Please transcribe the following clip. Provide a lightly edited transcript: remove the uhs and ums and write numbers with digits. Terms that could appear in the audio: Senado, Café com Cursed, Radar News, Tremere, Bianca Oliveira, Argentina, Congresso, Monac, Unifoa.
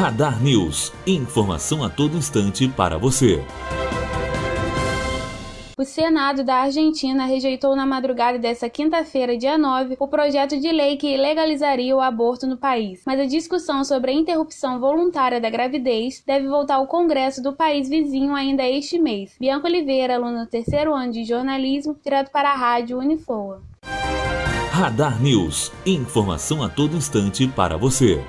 Radar News, informação a todo instante para você. O Senado da Argentina rejeitou na madrugada desta quinta-feira, dia 9, o projeto de lei que legalizaria o aborto no país. Mas a discussão sobre a interrupção voluntária da gravidez deve voltar ao Congresso do país vizinho ainda este mês. Bianca Oliveira, aluna do terceiro ano de jornalismo, direto para a rádio Unifoa. Radar News, informação a todo instante para você.